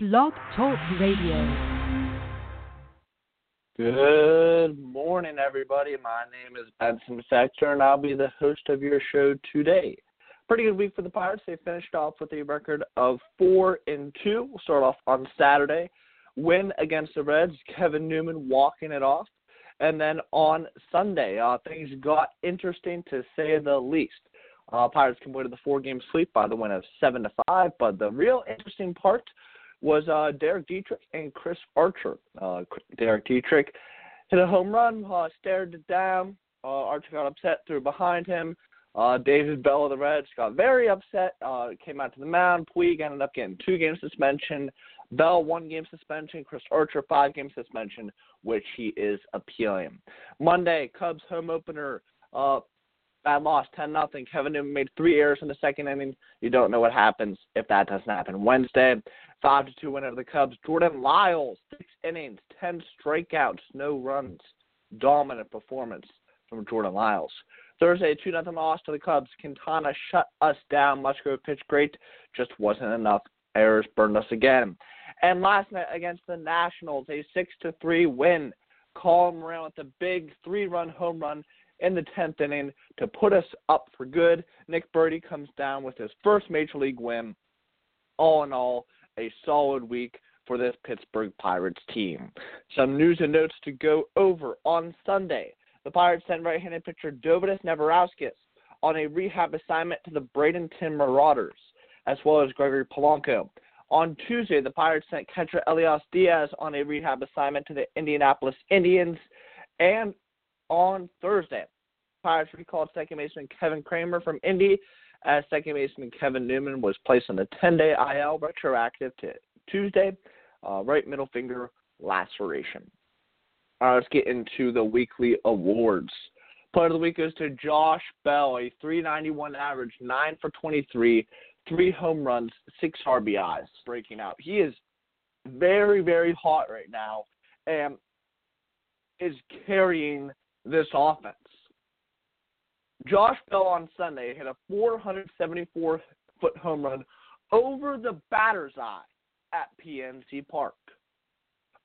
Blog Talk Radio. Good morning, everybody. My name is Benson Factor, and I'll be the host of your show today. Pretty good week for the Pirates. They finished off with a record of 4-2. We'll start off on Saturday. Win against the Reds, Kevin Newman walking it off. And then on Sunday, things got interesting to say the least. Pirates completed the four-game sweep by the win of 7-5, but the real interesting part was Derek Dietrich and Chris Archer. Derek Dietrich hit a home run, stared it down. Archer got upset, threw behind him. David Bell of the Reds got very upset, came out to the mound. Puig ended up getting 2-game suspension. Bell, 1-game suspension. Chris Archer, 5-game suspension, which he is appealing. Monday, Cubs home opener, bad loss, 10-0. Kevin Newman made 3 errors in the second inning. You don't know what happens if that doesn't happen. Wednesday, 5-2 win over the Cubs. Jordan Lyles, 6 innings, 10 strikeouts, no runs. Dominant performance from Jordan Lyles. Thursday, 2-0 loss to the Cubs. Quintana shut us down. Musgrove pitched great, just wasn't enough. Errors burned us again. And last night against the Nationals, a 6-3 win. Colin Moran with the big 3-run home run in the 10th inning to put us up for good. Nick Burdi comes down with his first Major League win. All in all, a solid week for this Pittsburgh Pirates team. Some news and notes to go over on Sunday. The Pirates sent right-handed pitcher Dovidas Neverauskas on a rehab assignment to the Bradenton Marauders, as well as Gregory Polanco. On Tuesday, the Pirates sent catcher Elias Diaz on a rehab assignment to the Indianapolis Indians. And on Thursday, Pirates recalled second baseman Kevin Kramer from Indy, as second baseman Kevin Newman was placed on the 10-day IL retroactive to Tuesday, right middle finger laceration. All right, let's get into the weekly awards. Player of the week goes to Josh Bell, a 391 average, 9 for 23, 3 home runs, 6 RBIs, breaking out. He is very, very hot right now and is carrying this offense. Josh Bell on Sunday hit a 474-foot home run over the batter's eye at PNC Park.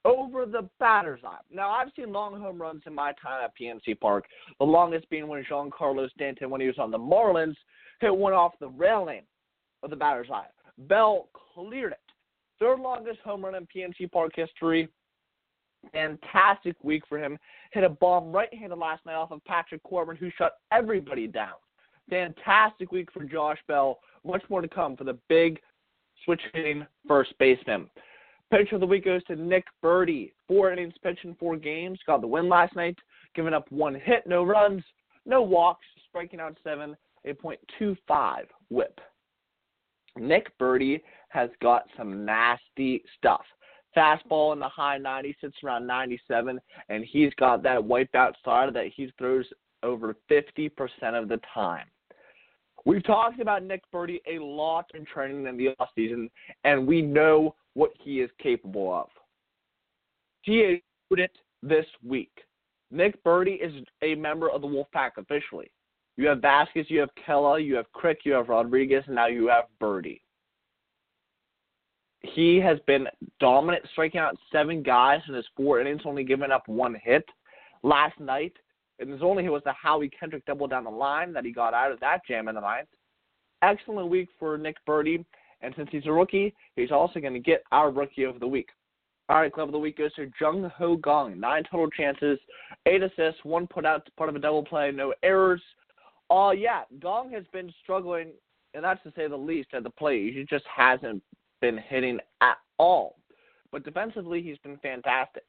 Over the batter's eye. Now, I've seen long home runs in my time at PNC Park, the longest being when Giancarlo Stanton, when he was on the Marlins, hit one off the railing of the batter's eye. Bell cleared it. Third longest home run in PNC Park history. Fantastic week for him. Hit a bomb right-handed last night off of Patrick Corbin, who shut everybody down. Fantastic week for Josh Bell. Much more to come for the big switch-hitting first baseman. Pitcher of the week goes to Nick Burdi. 4 innings pitched in 4 games. Got the win last night. Giving up 1 hit, no runs, no walks, striking out 7, a .25 whip. Nick Burdi has got some nasty stuff. Fastball in the high 90s, sits around 97, and he's got that wipeout slider that he throws over 50% of the time. We've talked about Nick Burdi a lot in training in the offseason, and we know what he is capable of. He showed it this week. Nick Burdi is a member of the Wolfpack officially. You have Vasquez, you have Kella, you have Crick, you have Rodriguez, and now you have Burdi. He has been dominant, striking out 7 guys in his 4 innings, only giving up 1 hit. Last night, and his only hit was the Howie Kendrick double down the line that he got out of that jam in the ninth. Excellent week for Nick Burdi, and since he's a rookie, he's also going to get our Rookie of the Week. All right, Club of the Week goes to Jung Ho Kang. 9 total chances, 8 assists, 1 put out, part of a double play, no errors. Gong has been struggling, and that's to say the least, at the plate. He just hasn't been hitting at all. But defensively, he's been fantastic.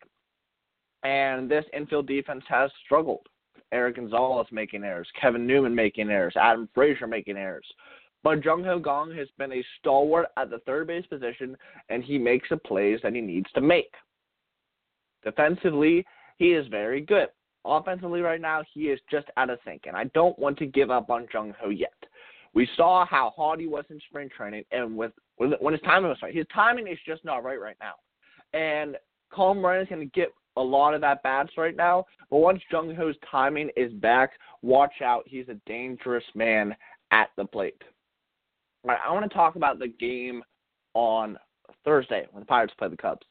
And this infield defense has struggled. Erik González making errors, Kevin Newman making errors, Adam Frazier making errors. But Jung Ho Kang has been a stalwart at the third base position, and he makes the plays that he needs to make. Defensively, he is very good. Offensively right now, he is just out of sync, and I don't want to give up on Jung Ho yet. We saw how hot he was in spring training, and when his timing was right. His timing is just not right now. And Colin Moran is going to get a lot of at-bats right now, but once Jung Ho's timing is back, watch out. He's a dangerous man at the plate. All right, I want to talk about the game on Thursday when the Pirates play the Cubs.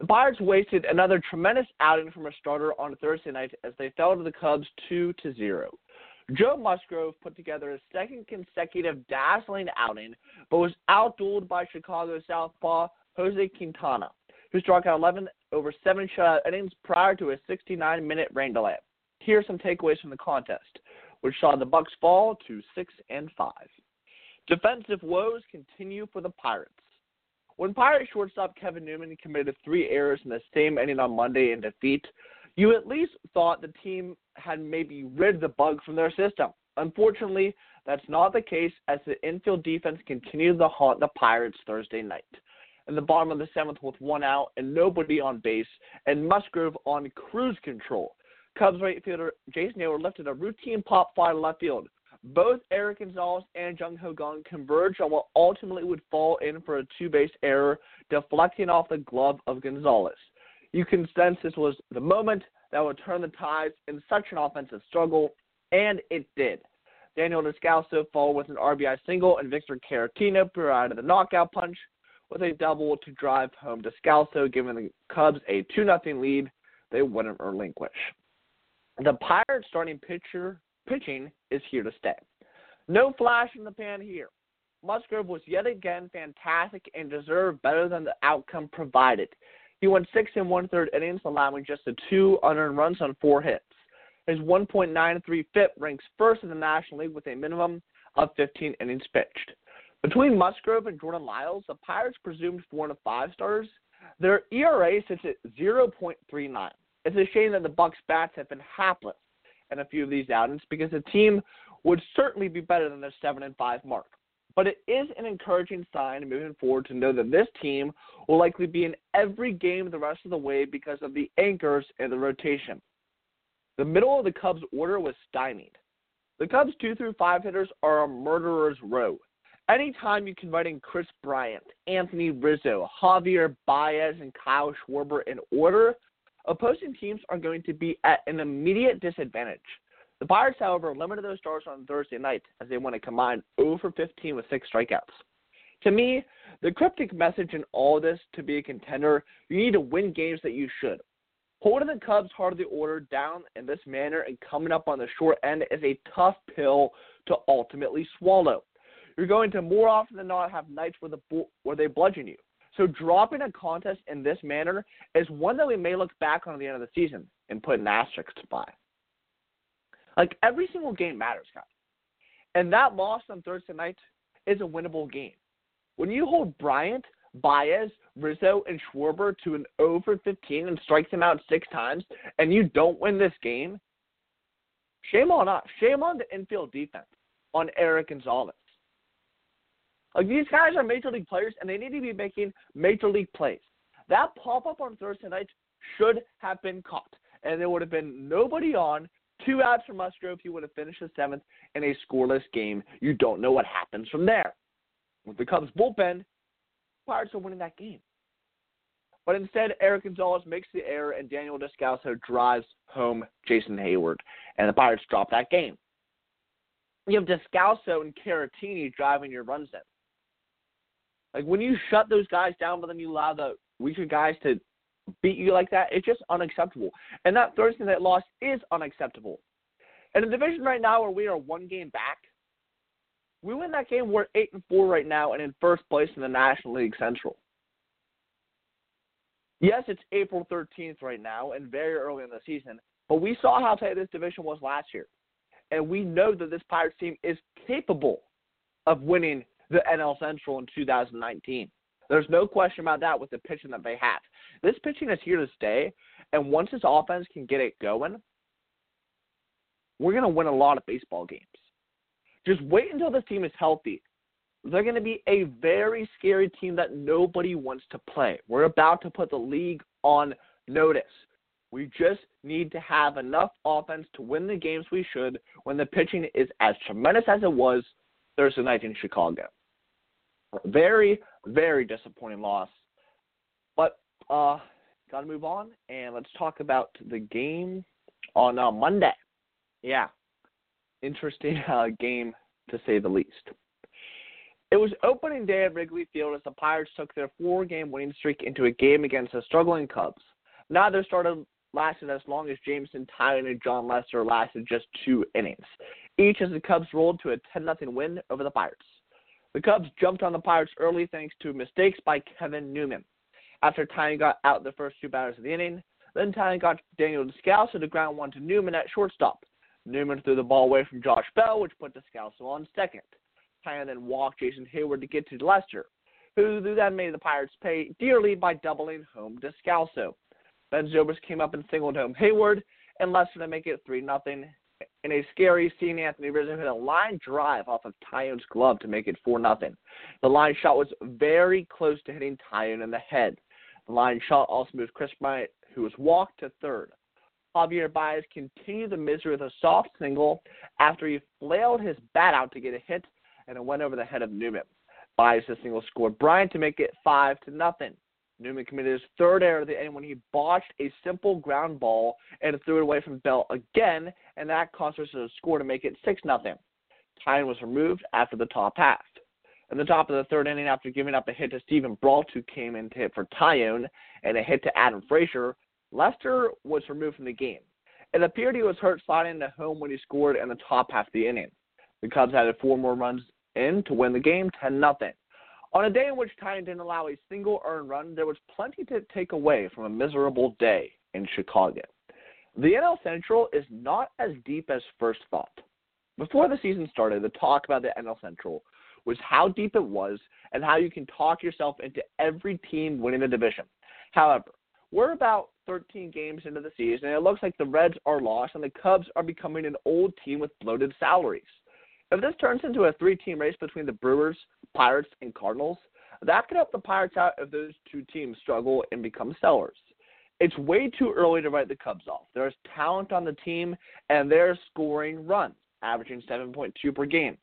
The Pirates wasted another tremendous outing from a starter on Thursday night as they fell to the Cubs 2-0. Joe Musgrove put together his second consecutive dazzling outing, but was outdueled by Chicago southpaw Jose Quintana, who struck out 11 over 7 shutout innings prior to a 69-minute rain delay. Here are some takeaways from the contest, which saw the Bucks fall to 6-5. Defensive woes continue for the Pirates. When Pirate shortstop Kevin Newman committed 3 errors in the same inning on Monday in defeat, you at least thought the team had maybe rid the bug from their system. Unfortunately, that's not the case as the infield defense continued to haunt the Pirates Thursday night. In the bottom of the seventh with 1 out and nobody on base, and Musgrove on cruise control, Cubs right fielder Jason Heyward lifted a routine pop fly to left field. Both Erik González and Jung Ho Kang converged on what ultimately would fall in for a 2-base error, deflecting off the glove of González. You can sense this was the moment that would turn the tides in such an offensive struggle, and it did. Daniel Descalso followed with an RBI single, and Victor Caratino provided the knockout punch with a double to drive home Descalso, giving the Cubs a 2-0 lead they wouldn't relinquish. The Pirates starting pitching is here to stay. No flash in the pan here. Musgrove was yet again fantastic and deserved better than the outcome provided. He went 6 1/3 innings, allowing just the 2 unearned runs on 4 hits. His 1.93 FIP ranks first in the National League with a minimum of 15 innings pitched. Between Musgrove and Jordan Lyles, the Pirates presumed 4- and 5- starters. Their ERA sits at 0.39. It's a shame that the Bucks' bats have been hapless in a few of these outings because the team would certainly be better than their 7-5 mark. But it is an encouraging sign moving forward to know that this team will likely be in every game the rest of the way because of the anchors and the rotation. The middle of the Cubs' order was stymied. The Cubs' 2-5 hitters are a murderer's row. Anytime you can write in Chris Bryant, Anthony Rizzo, Javier Baez, and Kyle Schwarber in order, opposing teams are going to be at an immediate disadvantage. The Pirates, however, limited those stars on Thursday night as they went a combined 0 for 15 with 6 strikeouts. To me, the cryptic message in all this to be a contender, you need to win games that you should. Holding the Cubs' heart of the order down in this manner and coming up on the short end is a tough pill to ultimately swallow. You're going to more often than not have nights where they bludgeon you. So dropping a contest in this manner is one that we may look back on at the end of the season and put an asterisk by. Like, every single game matters, guys. And that loss on Thursday night is a winnable game. When you hold Bryant, Baez, Rizzo, and Schwarber to an 0 for 15 and strike them out 6 times, and you don't win this game, shame on us. Shame on the infield defense, on Erik González. Like, these guys are Major League players, and they need to be making Major League plays. That pop-up on Thursday night should have been caught, and there would have been nobody on. 2 outs for Musgrove, he would have finished the 7th in a scoreless game. You don't know what happens from there. With the Cubs' bullpen, Pirates are winning that game. But instead, Erik González makes the error, and Daniel Descalso drives home Jason Heyward, and the Pirates drop that game. You have Descalso and Caratini driving your runs in. Like, when you shut those guys down, but then you allow the weaker guys to beat you like that, it's just unacceptable. And that Thursday night loss is unacceptable. In a division right now where we are 1 game back, we win that game, we're 8-4 right now and in first place in the National League Central. Yes, it's April 13th right now and very early in the season, but we saw how tight this division was last year. And we know that this Pirates team is capable of winning the NL Central in 2019. There's no question about that with the pitching that they have. This pitching is here to stay, and once this offense can get it going, we're going to win a lot of baseball games. Just wait until this team is healthy. They're going to be a very scary team that nobody wants to play. We're about to put the league on notice. We just need to have enough offense to win the games we should when the pitching is as tremendous as it was Thursday night in Chicago. Very, very disappointing loss. But got to move on, and let's talk about the game on Monday. Yeah, interesting game to say the least. It was opening day at Wrigley Field as the Pirates took their four-game winning streak into a game against the struggling Cubs. Neither starter lasted as long as Jameson Tynan and Jon Lester lasted just 2 innings, each as the Cubs rolled to a 10-0 win over the Pirates. The Cubs jumped on the Pirates early thanks to mistakes by Kevin Newman. After Tynan got out the first 2 batters of the inning, then Tynan got Daniel Descalso to ground one to Newman at shortstop. Newman threw the ball away from Josh Bell, which put Descalso on second. Tynan then walked Jason Heyward to get to Lester, who then made the Pirates pay dearly by doubling home Descalso. Ben Zobrist came up and singled home Heyward, and Lester to make it 3-0. In a scary scene, Anthony Rizzo hit a line drive off of Tyon's glove to make it 4-0. The line shot was very close to hitting Tyon in the head. The line shot also moved Chris Bryant, who was walked, to third. Javier Baez continued the misery with a soft single after he flailed his bat out to get a hit, and it went over the head of Newman. Baez' single scored Bryant to make it 5-0. Newman committed his third error of the inning when he botched a simple ground ball and threw it away from Bell again, and that caused us to score to make it 6-0. Tynan was removed after the top half. In the top of the third inning, after giving up a hit to Stephen Brault, who came in to hit for Tyon, and a hit to Adam Frazier, Lester was removed from the game. It appeared he was hurt sliding into home when he scored in the top half of the inning. The Cubs added 4 more runs in to win the game 10-0. On a day in which Tynan didn't allow a single earned run, there was plenty to take away from a miserable day in Chicago. The NL Central is not as deep as first thought. Before the season started, the talk about the NL Central was how deep it was and how you can talk yourself into every team winning the division. However, we're about 13 games into the season, and it looks like the Reds are lost and the Cubs are becoming an old team with bloated salaries. If this turns into a 3-team race between the Brewers, Pirates, and Cardinals, that could help the Pirates out if those 2 teams struggle and become sellers. It's way too early to write the Cubs off. There's talent on the team, and they're scoring runs, averaging 7.2 per game.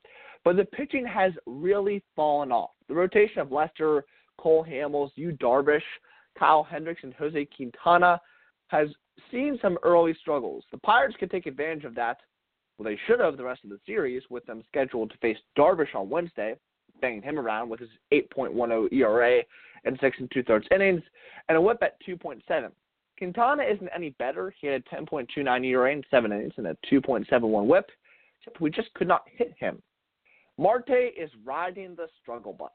But the pitching has really fallen off. The rotation of Lester, Cole Hamels, Yu Darvish, Kyle Hendricks, and Jose Quintana has seen some early struggles. The Pirates could take advantage of that. Well, they should have the rest of the series, with them scheduled to face Darvish on Wednesday, banging him around with his 8.10 ERA and 6 2/3 innings, and a whip at 2.7. Quintana isn't any better. He had a 10.29 ERA in 7 innings and a 2.71 whip, except we just could not hit him. Marte is riding the struggle bus.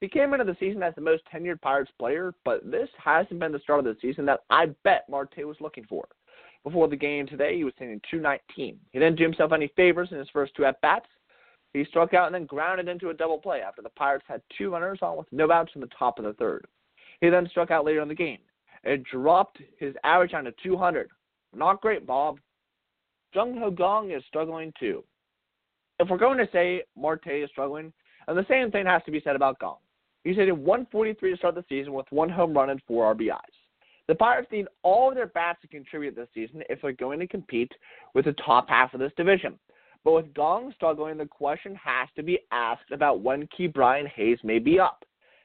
He came into the season as the most tenured Pirates player, but this hasn't been the start of the season that I bet Marte was looking for. Before the game today, he was hitting .219. He didn't do himself any favors in his first 2 at-bats. He struck out and then grounded into a double play after the Pirates had 2 runners on with no outs in the top of the third. He then struck out later in the game. It dropped his average down to .200. Not great, Bob. Jung Ho Kang is struggling too. If we're going to say Marte is struggling, and the same thing has to be said about Kang. He's hitting .143 to start the season with 1 home run and 4 RBIs. The Pirates need all of their bats to contribute this season if they're going to compete with the top half of this division. But with Kang struggling, the question has to be asked about when Ke'Bryan Hayes may be up.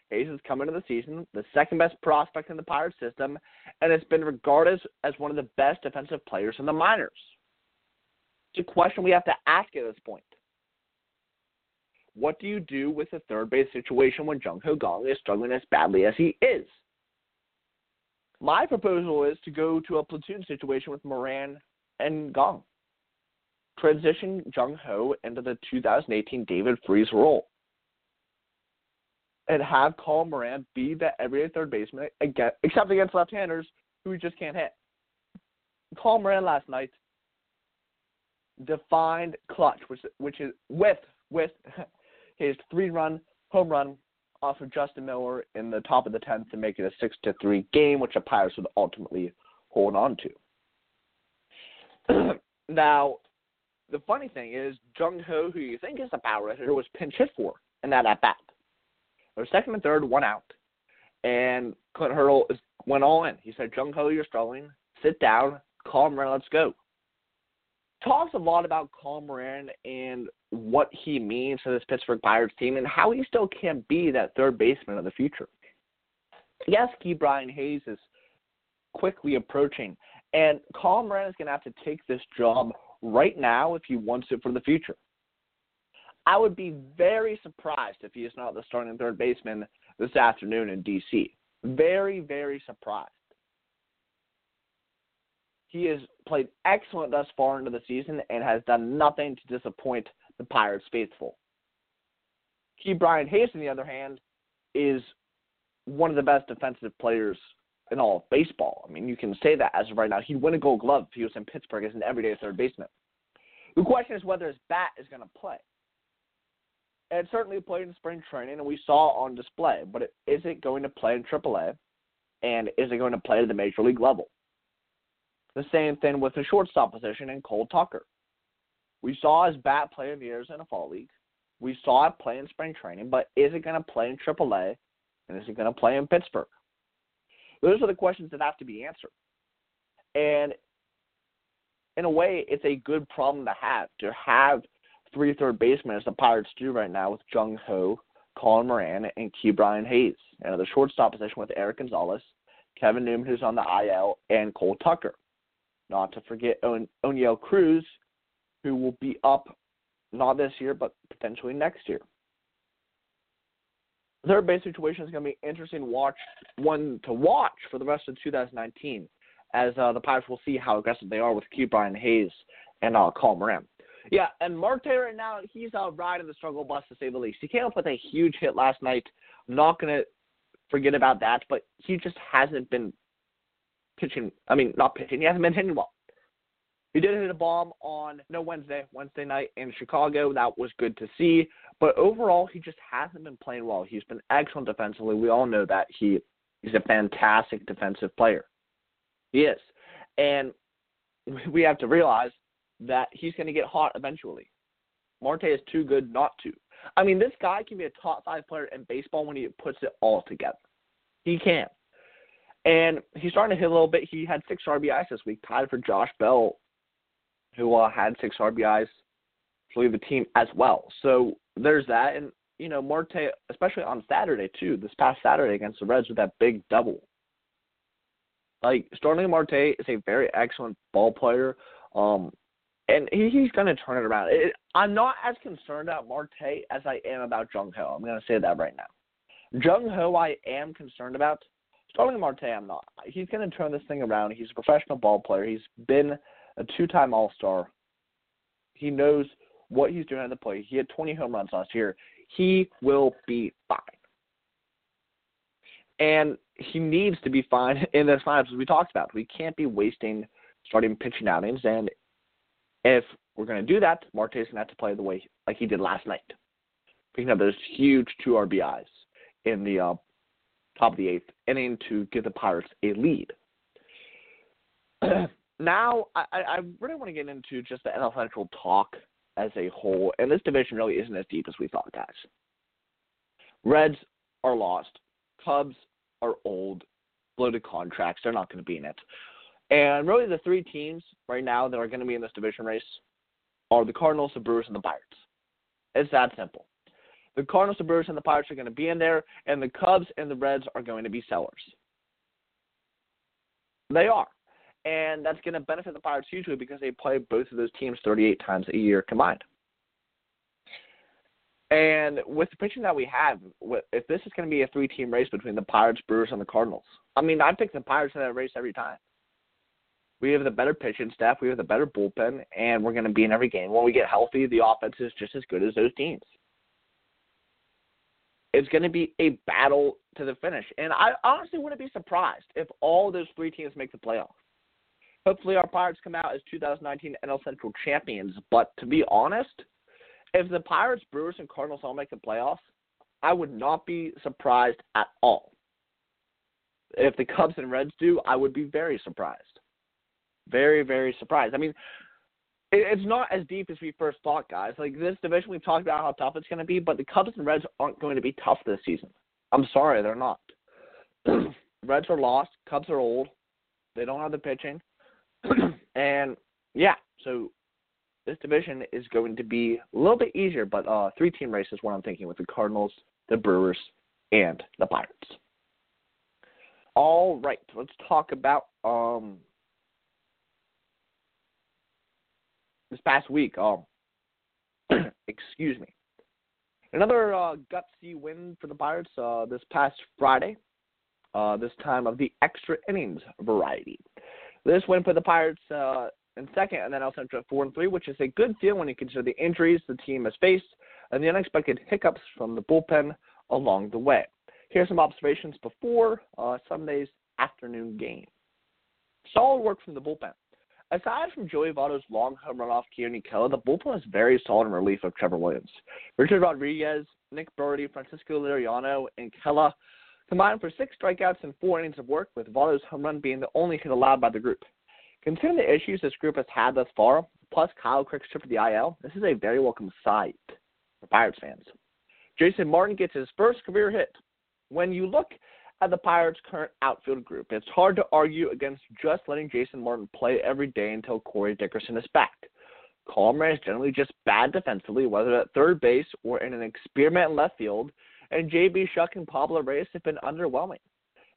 Hayes has come into the season the second-best prospect in the Pirates system, and has been regarded as one of the best defensive players in the minors. It's a question we have to ask at this point. What do you do with the third-base situation when Jung Ho Kang is struggling as badly as he is? My proposal is to go to a platoon situation with Moran and Kang. Transition Jung Ho into the 2018 David Freese role. And have Colin Moran be the everyday third baseman, except against left-handers who just can't hit. Colin Moran last night defined clutch, which is with his 3-run home run off of Justin Miller in the top of the 10th to make it a 6-3 game, which the Pirates would ultimately hold on to. Now, the funny thing is, Jung Ho, who you think is the power hitter, was pinch hit for in that at-bat. They're second and third, 1 out. And Clint Hurdle went all in. He said, Jung Ho, you're struggling. Sit down. Colin Moran, let's go. Talks a lot about Colin Moran and what he means to this Pittsburgh Pirates team and how he still can't be that third baseman of the future. Yes, Ke'Bryan Hayes is quickly approaching, and Colin Moran is going to have to take this job right now if he wants it for the future. I would be very surprised if he is not the starting third baseman this afternoon in D.C. Very, very surprised. He has played excellent thus far into the season and has done nothing to disappoint the Pirates faithful. Ke'Bryan Hayes, on the other hand, is one of the best defensive players in all of baseball. I mean, you can say that as of right now. He'd win a Gold Glove if he was in Pittsburgh as an everyday third baseman. The question is whether his bat is going to play. And it certainly played in spring training, and we saw on display. But is it going to play in AAA, and is it going to play at the major league level? The same thing with the shortstop position and Cole Tucker. We saw his bat play in the Arizona Fall League. We saw it play in spring training, but is it going to play in AAA, and is it going to play in Pittsburgh? Those are the questions that have to be answered. And in a way, it's a good problem to have three third basemen as the Pirates do right now with Jung Ho, Colin Moran, and Ke'Bryan Hayes. And at the shortstop position with Erik González, Kevin Newman, who's on the IL, and Cole Tucker. Not to forget O'Neill Cruz, who will be up not this year, but potentially next year. The third base situation is going to be an interesting one to watch for the rest of 2019, as the Pirates will see how aggressive they are with Ke'Bryan Hayes and Colin Moran. Yeah, and Marte right now, he's riding the struggle bus, to say the least. He came up with a huge hit last night. I'm not going to forget about that, but he just hasn't been He hasn't been hitting well. He did hit a bomb on Wednesday night in Chicago. That was good to see. But overall, he just hasn't been playing well. He's been excellent defensively. We all know that he's a fantastic defensive player. He is. And we have to realize that he's going to get hot eventually. Marte is too good not to. I mean, this guy can be a top five player in baseball when he puts it all together. He can. And he's starting to hit a little bit. He had 6 RBIs this week, tied for Josh Bell, who had 6 RBIs to lead the team as well. So there's that. And, Marte, especially on Saturday, too, this past Saturday against the Reds with that big double. Starling Marte is a very excellent ball player, and he's going to turn it around. I'm not as concerned about Marte as I am about Jung Ho. I'm going to say that right now. Jung Ho I am concerned about. Starling Marte, I'm not. He's going to turn this thing around. He's a professional ball player. He's been a 2-time All-Star. He knows what he's doing at the plate. He had 20 home runs last year. He will be fine. And he needs to be fine in this lineup, as we talked about. We can't be wasting starting pitching outings. And if we're going to do that, Marte's going to have to play the way like he did last night. Picking up those huge 2 RBIs in the top of the 8th inning to give the Pirates a lead. Now, I really want to get into just the NL Central talk as a whole, and this division really isn't as deep as we thought, guys. Reds are lost. Cubs are old, bloated contracts. They're not going to be in it. And really the 3 teams right now that are going to be in this division race are the Cardinals, the Brewers, and the Pirates. It's that simple. The Cardinals, the Brewers, and the Pirates are going to be in there, and the Cubs and the Reds are going to be sellers. They are. And that's going to benefit the Pirates hugely because they play both of those teams 38 times a year combined. And with the pitching that we have, if this is going to be a 3-team race between the Pirates, Brewers, and the Cardinals, I pick the Pirates in that race every time. We have the better pitching staff, we have the better bullpen, and we're going to be in every game. When we get healthy, the offense is just as good as those teams. It's going to be a battle to the finish. And I honestly wouldn't be surprised if all those 3 teams make the playoffs. Hopefully our Pirates come out as 2019 NL Central champions. But to be honest, if the Pirates, Brewers, and Cardinals all make the playoffs, I would not be surprised at all. If the Cubs and Reds do, I would be very surprised. Very, very surprised. It's not as deep as we first thought, guys. This division, we've talked about how tough it's going to be, but the Cubs and Reds aren't going to be tough this season. I'm sorry, they're not. Reds are lost. Cubs are old. They don't have the pitching. So this division is going to be a little bit easier, but 3-team race is what I'm thinking with the Cardinals, the Brewers, and the Pirates. All right, let's talk about this past week, excuse me, Another gutsy win for the Pirates this past Friday, this time of the extra innings variety. This win put the Pirates in second and then NL Central at 4-3, which is a good deal when you consider the injuries the team has faced and the unexpected hiccups from the bullpen along the way. Here are some observations before Sunday's afternoon game. Solid work from the bullpen. Aside from Joey Votto's long home run off Keone Keala, the bullpen was very solid in relief of Trevor Williams. Richard Rodriguez, Nick Burdi, Francisco Liriano, and Keala combined for 6 strikeouts and 4 innings of work, with Votto's home run being the only hit allowed by the group. Considering the issues this group has had thus far, plus Kyle Crick's trip to the IL, this is a very welcome sight for Pirates fans. Jason Martin gets his first career hit. When you look at the Pirates' current outfield group, it's hard to argue against just letting Jason Martin play every day until Corey Dickerson is back. Colin Moran is generally just bad defensively, whether at third base or in an experiment in left field, and J.B. Schuch and Pablo Reyes have been underwhelming.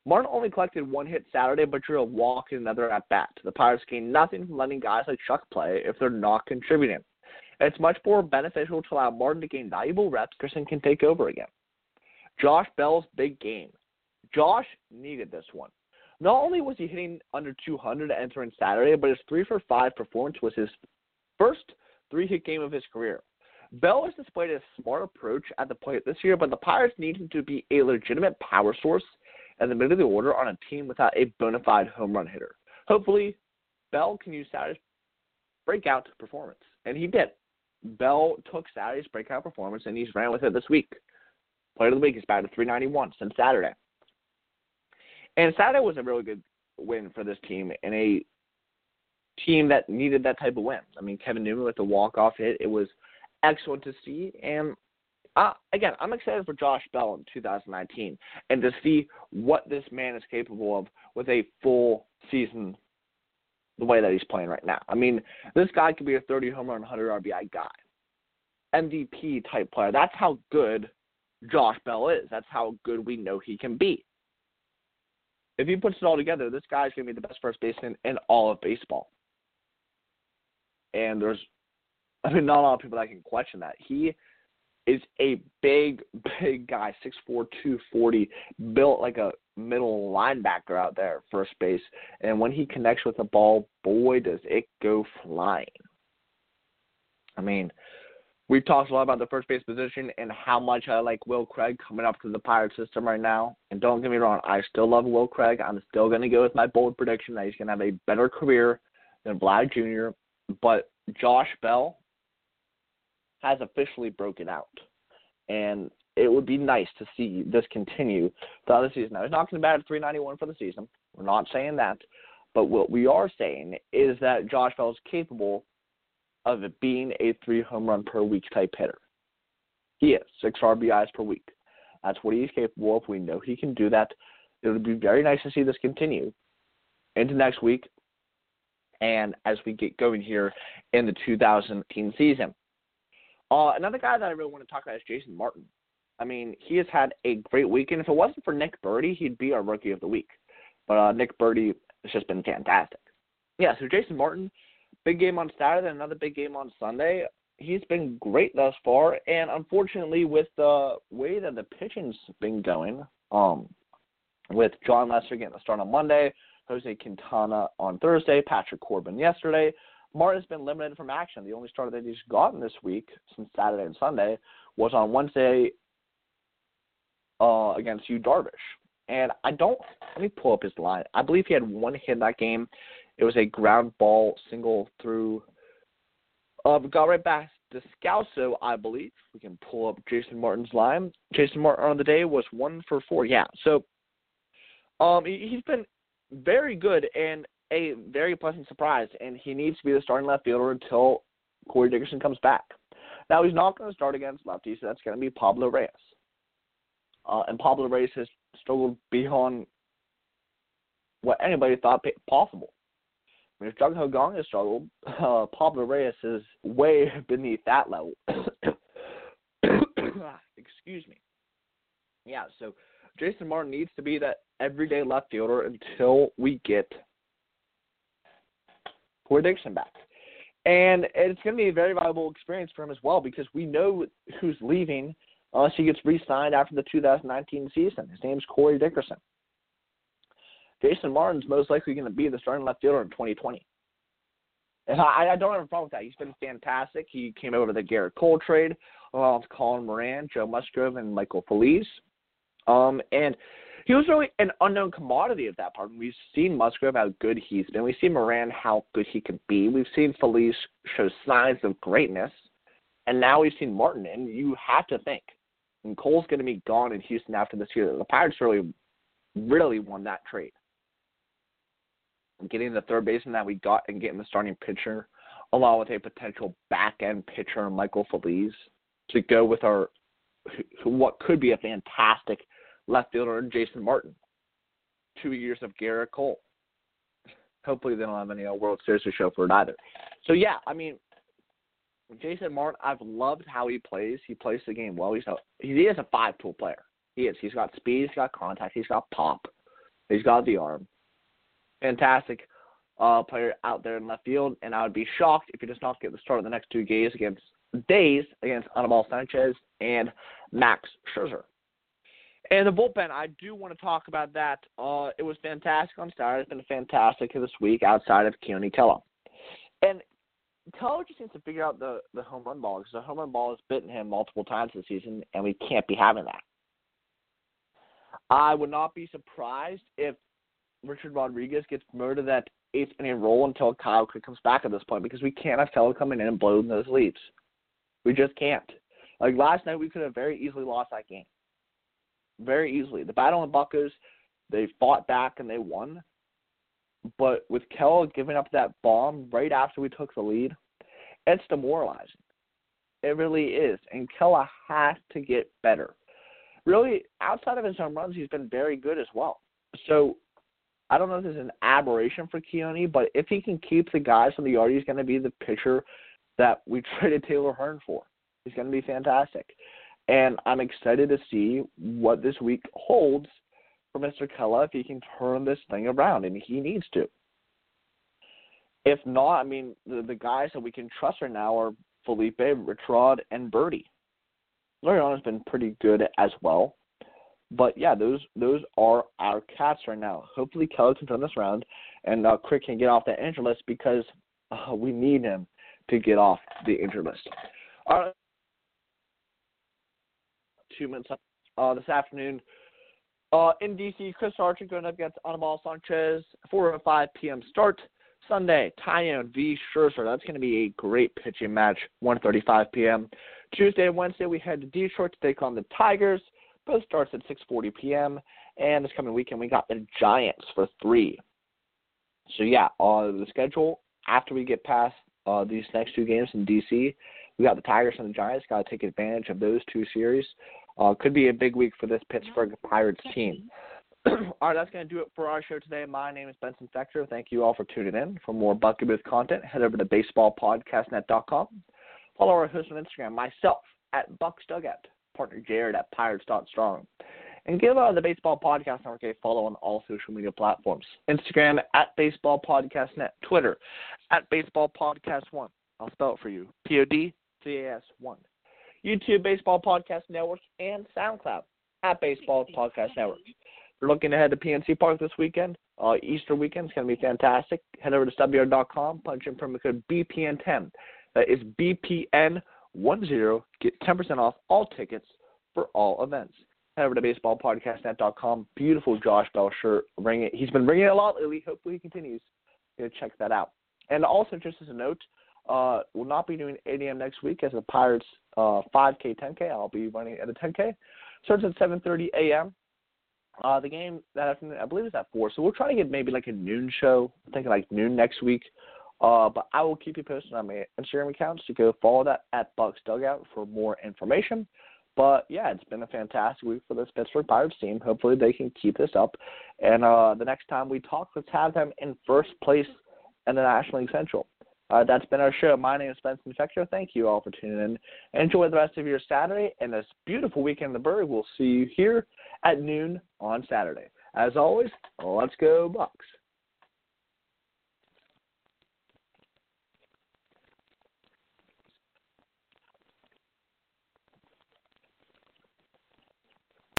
Martin only collected 1 hit Saturday, but drew a walk and another at-bat. The Pirates gain nothing from letting guys like Schuch play if they're not contributing. It's much more beneficial to allow Martin to gain valuable reps. Dickerson can take over again. Josh Bell's big game. Josh needed this one. Not only was he hitting under 200 entering Saturday, but his 3-for-5 performance was his first 3-hit game of his career. Bell has displayed a smart approach at the plate this year, but the Pirates need him to be a legitimate power source in the middle of the order on a team without a bona fide home run hitter. Hopefully, Bell can use Saturday's breakout performance, and he did. Bell took Saturday's breakout performance, and he's ran with it this week. Player of the week is batted .391 since Saturday. And Saturday was a really good win for this team, and a team that needed that type of win. I mean, Kevin Newman with the walk-off hit, it was excellent to see. And, again, I'm excited for Josh Bell in 2019 and to see what this man is capable of with a full season the way that he's playing right now. I mean, this guy could be a 30-home-run, 100-RBI guy, MVP-type player. That's how good Josh Bell is. That's how good we know he can be. If he puts it all together, this guy's going to be the best first baseman in all of baseball. And there's, I mean, not a lot of people that can question that. He is a big, big guy, 6'4", 240, built like a middle linebacker out there at first base. And when he connects with the ball, boy, does it go flying. I mean, we've talked a lot about the first base position and how much I like Will Craig coming up to the Pirate system right now. And don't get me wrong, I still love Will Craig. I'm still going to go with my bold prediction that he's going to have a better career than Vlad Jr. But Josh Bell has officially broken out. And it would be nice to see this continue throughout the season. Now, he's not going to bat at .391 for the season. We're not saying that. But what we are saying is that Josh Bell is capable of it being a 3-home-run-per-week type hitter. He is. 6 RBIs per week. That's what he's capable of. We know he can do that. It would be very nice to see this continue into next week and as we get going here in the 2018 season. Another guy that I really want to talk about is Jason Martin. I mean, he has had a great week, and if it wasn't for Nick Burdi, he'd be our Rookie of the Week. But Nick Burdi has just been fantastic. Yeah, so Jason Martin, big game on Saturday, another big game on Sunday. He's been great thus far, and unfortunately with the way that the pitching's been going, with Jon Lester getting the start on Monday, Jose Quintana on Thursday, Patrick Corbin yesterday, Martin's been limited from action. The only start that he's gotten this week since Saturday and Sunday was on Wednesday against Yu Darvish. And let me pull up his line. I believe he had 1 hit in that game. It was a ground ball single through. Got right back Descalso, I believe. We can pull up Jason Martin's line. Jason Martin on the day was 1-for-4. Yeah, so he's been very good and a very pleasant surprise, and he needs to be the starting left fielder until Corey Dickerson comes back. Now, he's not going to start against lefties, so that's going to be Pablo Reyes. And Pablo Reyes has struggled beyond what anybody thought possible. I mean, if Jung Ho Kang has struggled, Pablo Reyes is way beneath that level. Excuse me. Yeah, so Jason Martin needs to be that everyday left fielder until we get Corey Dickerson back. And it's going to be a very valuable experience for him as well, because we know who's leaving unless he gets re-signed after the 2019 season. His name's Corey Dickerson. Jason Martin's most likely going to be the starting left fielder in 2020. And I don't have a problem with that. He's been fantastic. He came over to the Gerrit Cole trade, along with Colin Moran, Joe Musgrove, and Michael Feliz. And he was really an unknown commodity at that part. We've seen Musgrove, how good he's been. We've seen Moran, how good he can be. We've seen Feliz show signs of greatness. And now we've seen Martin, and you have to think. And Cole's going to be gone in Houston after this year. The Pirates really won that trade. Getting the third baseman that we got and getting the starting pitcher, along with a potential back-end pitcher, Michael Feliz, to go with our what could be a fantastic left fielder, Jason Martin. 2 years of Gerrit Cole. Hopefully they don't have any World Series to show for it either. So, yeah, I mean, Jason Martin, I've loved how he plays. He plays the game well. He is a five-tool player. He is. He's got speed. He's got contact. He's got pop. He's got the arm. Fantastic player out there in left field, and I would be shocked if he does not get the start in the next 2 days against Anibal Sanchez and Max Scherzer. And the bullpen, I do want to talk about that. It was fantastic on Saturday. It's been fantastic this week outside of Keone Kello. And Kello just needs to figure out the home run ball, because the home run ball has bitten him multiple times this season, and we can't be having that. I would not be surprised if Richard Rodriguez gets promoted to that 8th inning role until Kyle Crick comes back at this point, because we can't have Kello coming in and blowing those leads. We just can't. Like last night, we could have very easily lost that game. Very easily. The battle in Buccos, they fought back and they won. But with Kello giving up that bomb right after we took the lead, it's demoralizing. It really is. And Kello has to get better. Really, outside of his home runs, he's been very good as well. So I don't know if this is an aberration for Keone, but if he can keep the guys from the yard, he's going to be the pitcher that we traded Taylor Hearn for. He's going to be fantastic. And I'm excited to see what this week holds for Mr. Kello, if he can turn this thing around, and he needs to. If not, I mean, the guys that we can trust right now are Felipe, Richard, and Burdi. Luriano has been pretty good as well. But, yeah, those are our cats right now. Hopefully Kello can turn this around and Crick can get off the injured list, because we need him to get off the injured list. All right. 2 minutes this afternoon. In D.C., Chris Archer going up against Anibal Sanchez, 4:05 p.m. start. Sunday, Taillon v. Scherzer. That's going to be a great pitching match, 1:35 p.m. Tuesday and Wednesday, we head to Detroit to take on the Tigers. Both starts at 6:40 p.m. And this coming weekend, we got the Giants for 3. So, yeah, the schedule, after we get past these next two games in D.C., we got the Tigers and the Giants. Got to take advantage of those two series. Could be a big week for this Pittsburgh Pirates team. All right, that's going to do it for our show today. My name is Benson Factor. Thank you all for tuning in. For more Bucket Booth content, head over to baseballpodcastnet.com. Follow our host on Instagram, myself, at Bucks Dugout, partner Jared at Pirates.Strong. And give the Baseball Podcast Network a follow on all social media platforms. Instagram at Baseball Podcast Net. Twitter at Baseball Podcast 1. I'll spell it for you. PODCAS1. YouTube Baseball Podcast Network and SoundCloud at Baseball Podcast Network. We're looking ahead to PNC Park this weekend. Easter weekend is going to be fantastic. Head over to stubyard.com, punch in promo code BPN10. That is BPN10. Get 10% off all tickets for all events. Head over to baseballpodcastnet.com. Beautiful Josh Bell shirt. Ring it. He's been ringing it a lot lately. Hopefully he continues. Go check that out. And also, just as a note, we'll not be doing 8 a.m. next week as the Pirates 5K, 10K. I'll be running at a 10K. Starts at 7:30 a.m. The game that afternoon, I believe, is at 4. So we'll try to get maybe like a noon show. I'm thinking like noon next week. But I will keep you posted on my Instagram accounts, so go follow that at Bucks Dugout for more information. But, yeah, it's been a fantastic week for this Pittsburgh Pirates team. Hopefully they can keep this up. And the next time we talk, let's have them in first place in the National League Central. That's been our show. My name is Benson Fector. Thank you all for tuning in. Enjoy the rest of your Saturday and this beautiful weekend in the Burg. We'll see you here at noon on Saturday. As always, let's go Bucks.